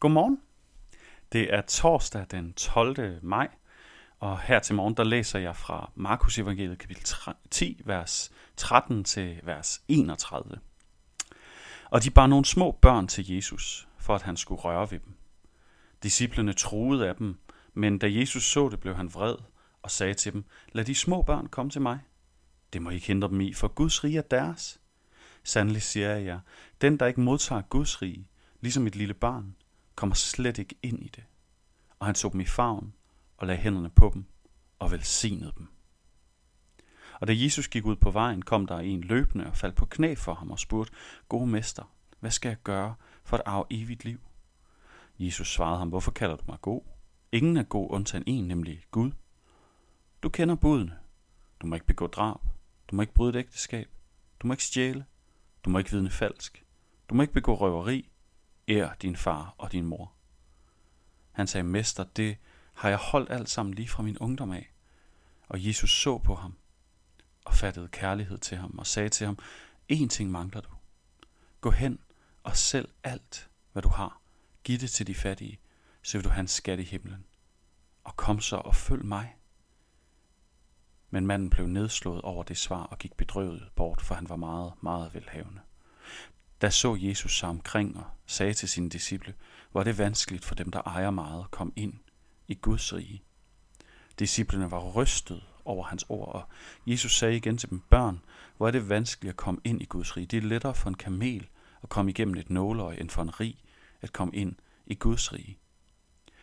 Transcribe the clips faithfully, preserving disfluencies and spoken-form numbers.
Godmorgen. Det er torsdag den tolvte maj, og her til morgen der læser jeg fra Markus evangeliet kapitel ti, vers tretten til vers enogtredive. Og de bar nogle små børn til Jesus, for at han skulle røre ved dem. Disciplene truede af dem, men da Jesus så det, blev han vred og sagde til dem: "Lad de små børn komme til mig. Det må I ikke hindre dem i, for Guds rige er deres. Sandelig siger jeg jer, den der ikke modtager Guds rige, ligesom et lille barn, kommer slet ikke ind i det." Og han tog dem i favn og lagde hænderne på dem og velsignede dem. Og da Jesus gik ud på vejen, kom der en løbende og faldt på knæ for ham og spurgte: "Gode mester, hvad skal jeg gøre for at arve evigt liv?" Jesus svarede ham: "Hvorfor kalder du mig god? Ingen er god undtagen en, nemlig Gud. Du kender budene. Du må ikke begå drab. Du må ikke bryde et ægteskab. Du må ikke stjæle. Du må ikke vidne falsk. Du må ikke begå røveri. Ær din far og din mor." Han sagde: "Mester, det har jeg holdt alt sammen lige fra min ungdom af." Og Jesus så på ham og fattede kærlighed til ham og sagde til ham: "En ting mangler du. Gå hen og sælg alt, hvad du har. Giv det til de fattige, så vil du have en skat i himlen. Og kom så og følg mig." Men manden blev nedslået over det svar og gik bedrøvet bort, for han var meget, meget velhavende. Da så Jesus sig omkring og sagde til sine disciple: "Hvor er det vanskeligt for dem, der ejer meget, at komme ind i Guds rige." Disciplene var rystet over hans ord, og Jesus sagde igen til dem: "Børn, hvor er det vanskeligt at komme ind i Guds rige. Det er lettere for en kamel at komme igennem et nåløje, end for en rig at komme ind i Guds rige."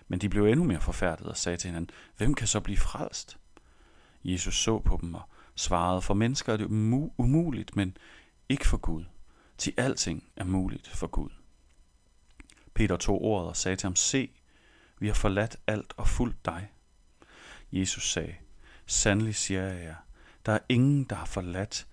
Men de blev endnu mere forfærdede og sagde til hinanden: "Hvem kan så blive frelst?" Jesus så på dem og svarede: "For mennesker er det umuligt, men ikke for Gud. Til alting er muligt for Gud." Peter tog ordet og sagde til ham: "Se, vi har forladt alt og fulgt dig." Jesus sagde: "Sandelig siger jeg jer, der er ingen, der har forladt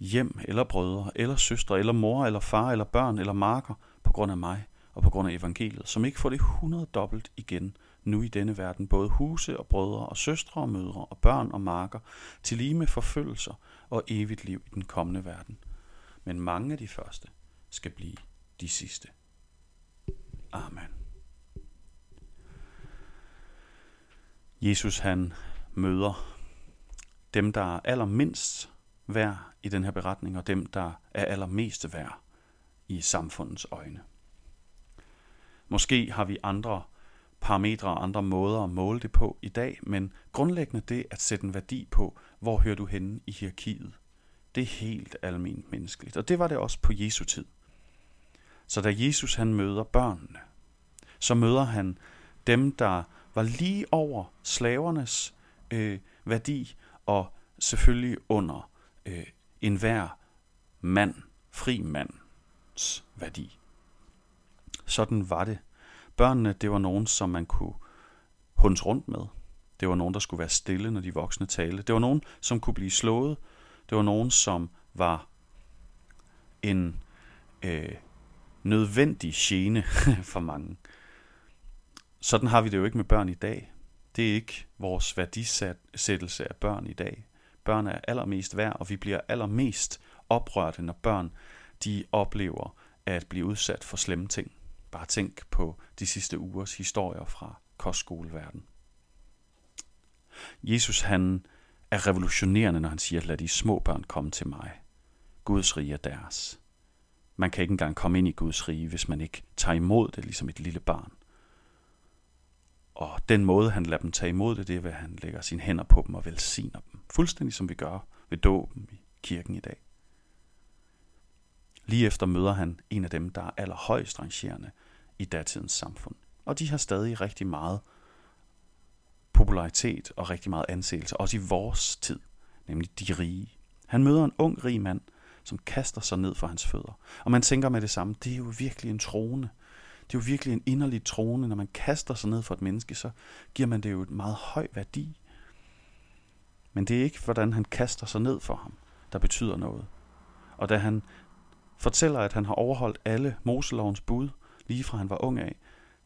hjem eller brødre eller søstre eller mor eller far eller børn eller marker på grund af mig og på grund af evangeliet, som ikke får det hundreddobbelt igen nu i denne verden, både huse og brødre og søstre og mødre og børn og marker, til lige med forfølgelser og evigt liv i den kommende verden. Men mange af de første skal blive de sidste." Amen. Jesus han møder dem, der er allermindst værd i den her beretning, og dem, der er allermest værd i samfundets øjne. Måske har vi andre parametre og andre måder at måle det på i dag, men grundlæggende det at sætte en værdi på, hvor hører du henne i hierarkiet, det er helt alment menneskeligt, og det var det også på Jesu tid. Så da Jesus han møder børnene, så møder han dem, der var lige over slavernes øh, værdi, og selvfølgelig under øh, enhver mand, fri mands værdi. Sådan var det. Børnene, det var nogen, som man kunne hunse rundt med. Det var nogen, der skulle være stille, når de voksne talte. Det var nogen, som kunne blive slået. Det var nogen, som var en øh, nødvendig gene for mange. Sådan har vi det jo ikke med børn i dag. Det er ikke vores værdisættelse af børn i dag. Børn er allermest værd, og vi bliver allermest oprørte, når børn de oplever at blive udsat for slemme ting. Bare tænk på de sidste ugers historier fra kostskoleverdenen. Jesus han er revolutionerende, når han siger: "Lad de små børn komme til mig. Guds rige er deres." Man kan ikke engang komme ind i Guds rige, hvis man ikke tager imod det, ligesom et lille barn. Og den måde, han lader dem tage imod det, det er, at han lægger sine hænder på dem og velsigner dem. Fuldstændig som vi gør ved dåben i kirken i dag. Lige efter møder han en af dem, der er allerhøjst rangerende i datidens samfund. Og de har stadig rigtig meget popularitet og rigtig meget anseelse, også i vores tid, nemlig de rige. Han møder en ung, rig mand, som kaster sig ned for hans fødder. Og man tænker med det samme, det er jo virkelig en troende. Det er jo virkelig en inderlig troende. Når man kaster sig ned for et menneske, så giver man det jo et meget høj værdi. Men det er ikke, hvordan han kaster sig ned for ham, der betyder noget. Og da han fortæller, at han har overholdt alle Moselovens bud, lige fra han var ung af,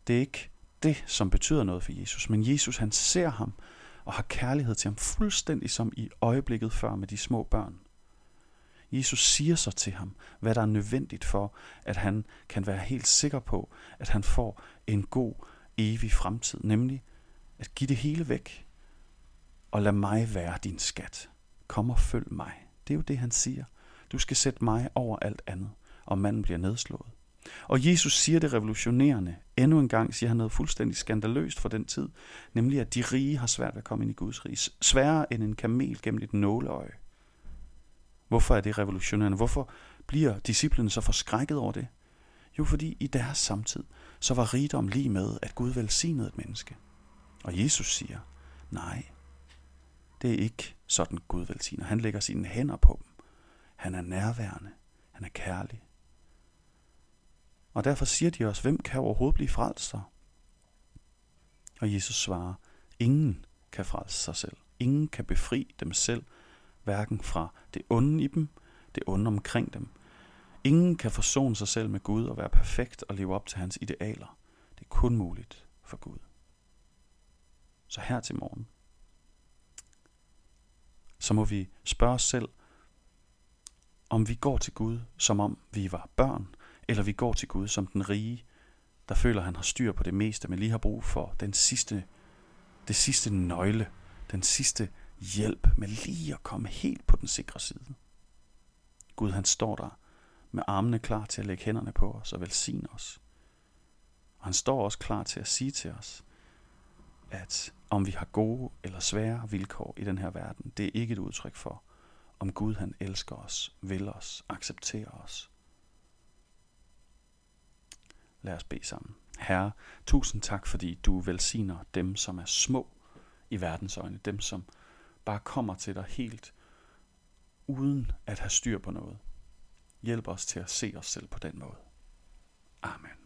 det er ikke det, som betyder noget for Jesus. Men Jesus, han ser ham og har kærlighed til ham, fuldstændig som i øjeblikket før med de små børn. Jesus siger så til ham, hvad der er nødvendigt for, at han kan være helt sikker på, at han får en god, evig fremtid. Nemlig at give det hele væk og lad mig være din skat. Kom og følg mig. Det er jo det, han siger. Du skal sætte mig over alt andet, og manden bliver nedslået. Og Jesus siger det revolutionerende. Endnu en gang siger han noget fuldstændig skandaløst for den tid, nemlig at de rige har svært ved at komme ind i Guds rige. Sværere end en kamel gennem et nåleøje. Hvorfor er det revolutionerende? Hvorfor bliver disciplene så forskrækket over det? Jo, fordi i deres samtid, så var rigdom lige med, at Gud velsignede et menneske. Og Jesus siger, nej, det er ikke sådan Gud velsigner. Han lægger sine hænder på dem. Han er nærværende. Han er kærlig. Og derfor siger de også, hvem kan overhovedet blive frelst? Og Jesus svarer, ingen kan frelse sig selv. Ingen kan befri dem selv, hverken fra det onde i dem, det onde omkring dem. Ingen kan forsone sig selv med Gud og være perfekt og leve op til hans idealer. Det er kun muligt for Gud. Så her til morgen, så må vi spørge os selv, om vi går til Gud, som om vi var børn, eller vi går til Gud som den rige, der føler, at han har styr på det meste, men lige har brug for den sidste, det sidste nøgle, den sidste hjælp med lige at komme helt på den sikre side. Gud, han står der med armene klar til at lægge hænderne på os og velsigne os. Og han står også klar til at sige til os, at om vi har gode eller svære vilkår i den her verden, det er ikke et udtryk for, om Gud han elsker os, vil os, accepterer os. Lad os bede sammen. Herre, tusind tak, fordi du velsigner dem, som er små i verdens øjne. Dem, som bare kommer til dig helt uden at have styr på noget. Hjælp os til at se os selv på den måde. Amen.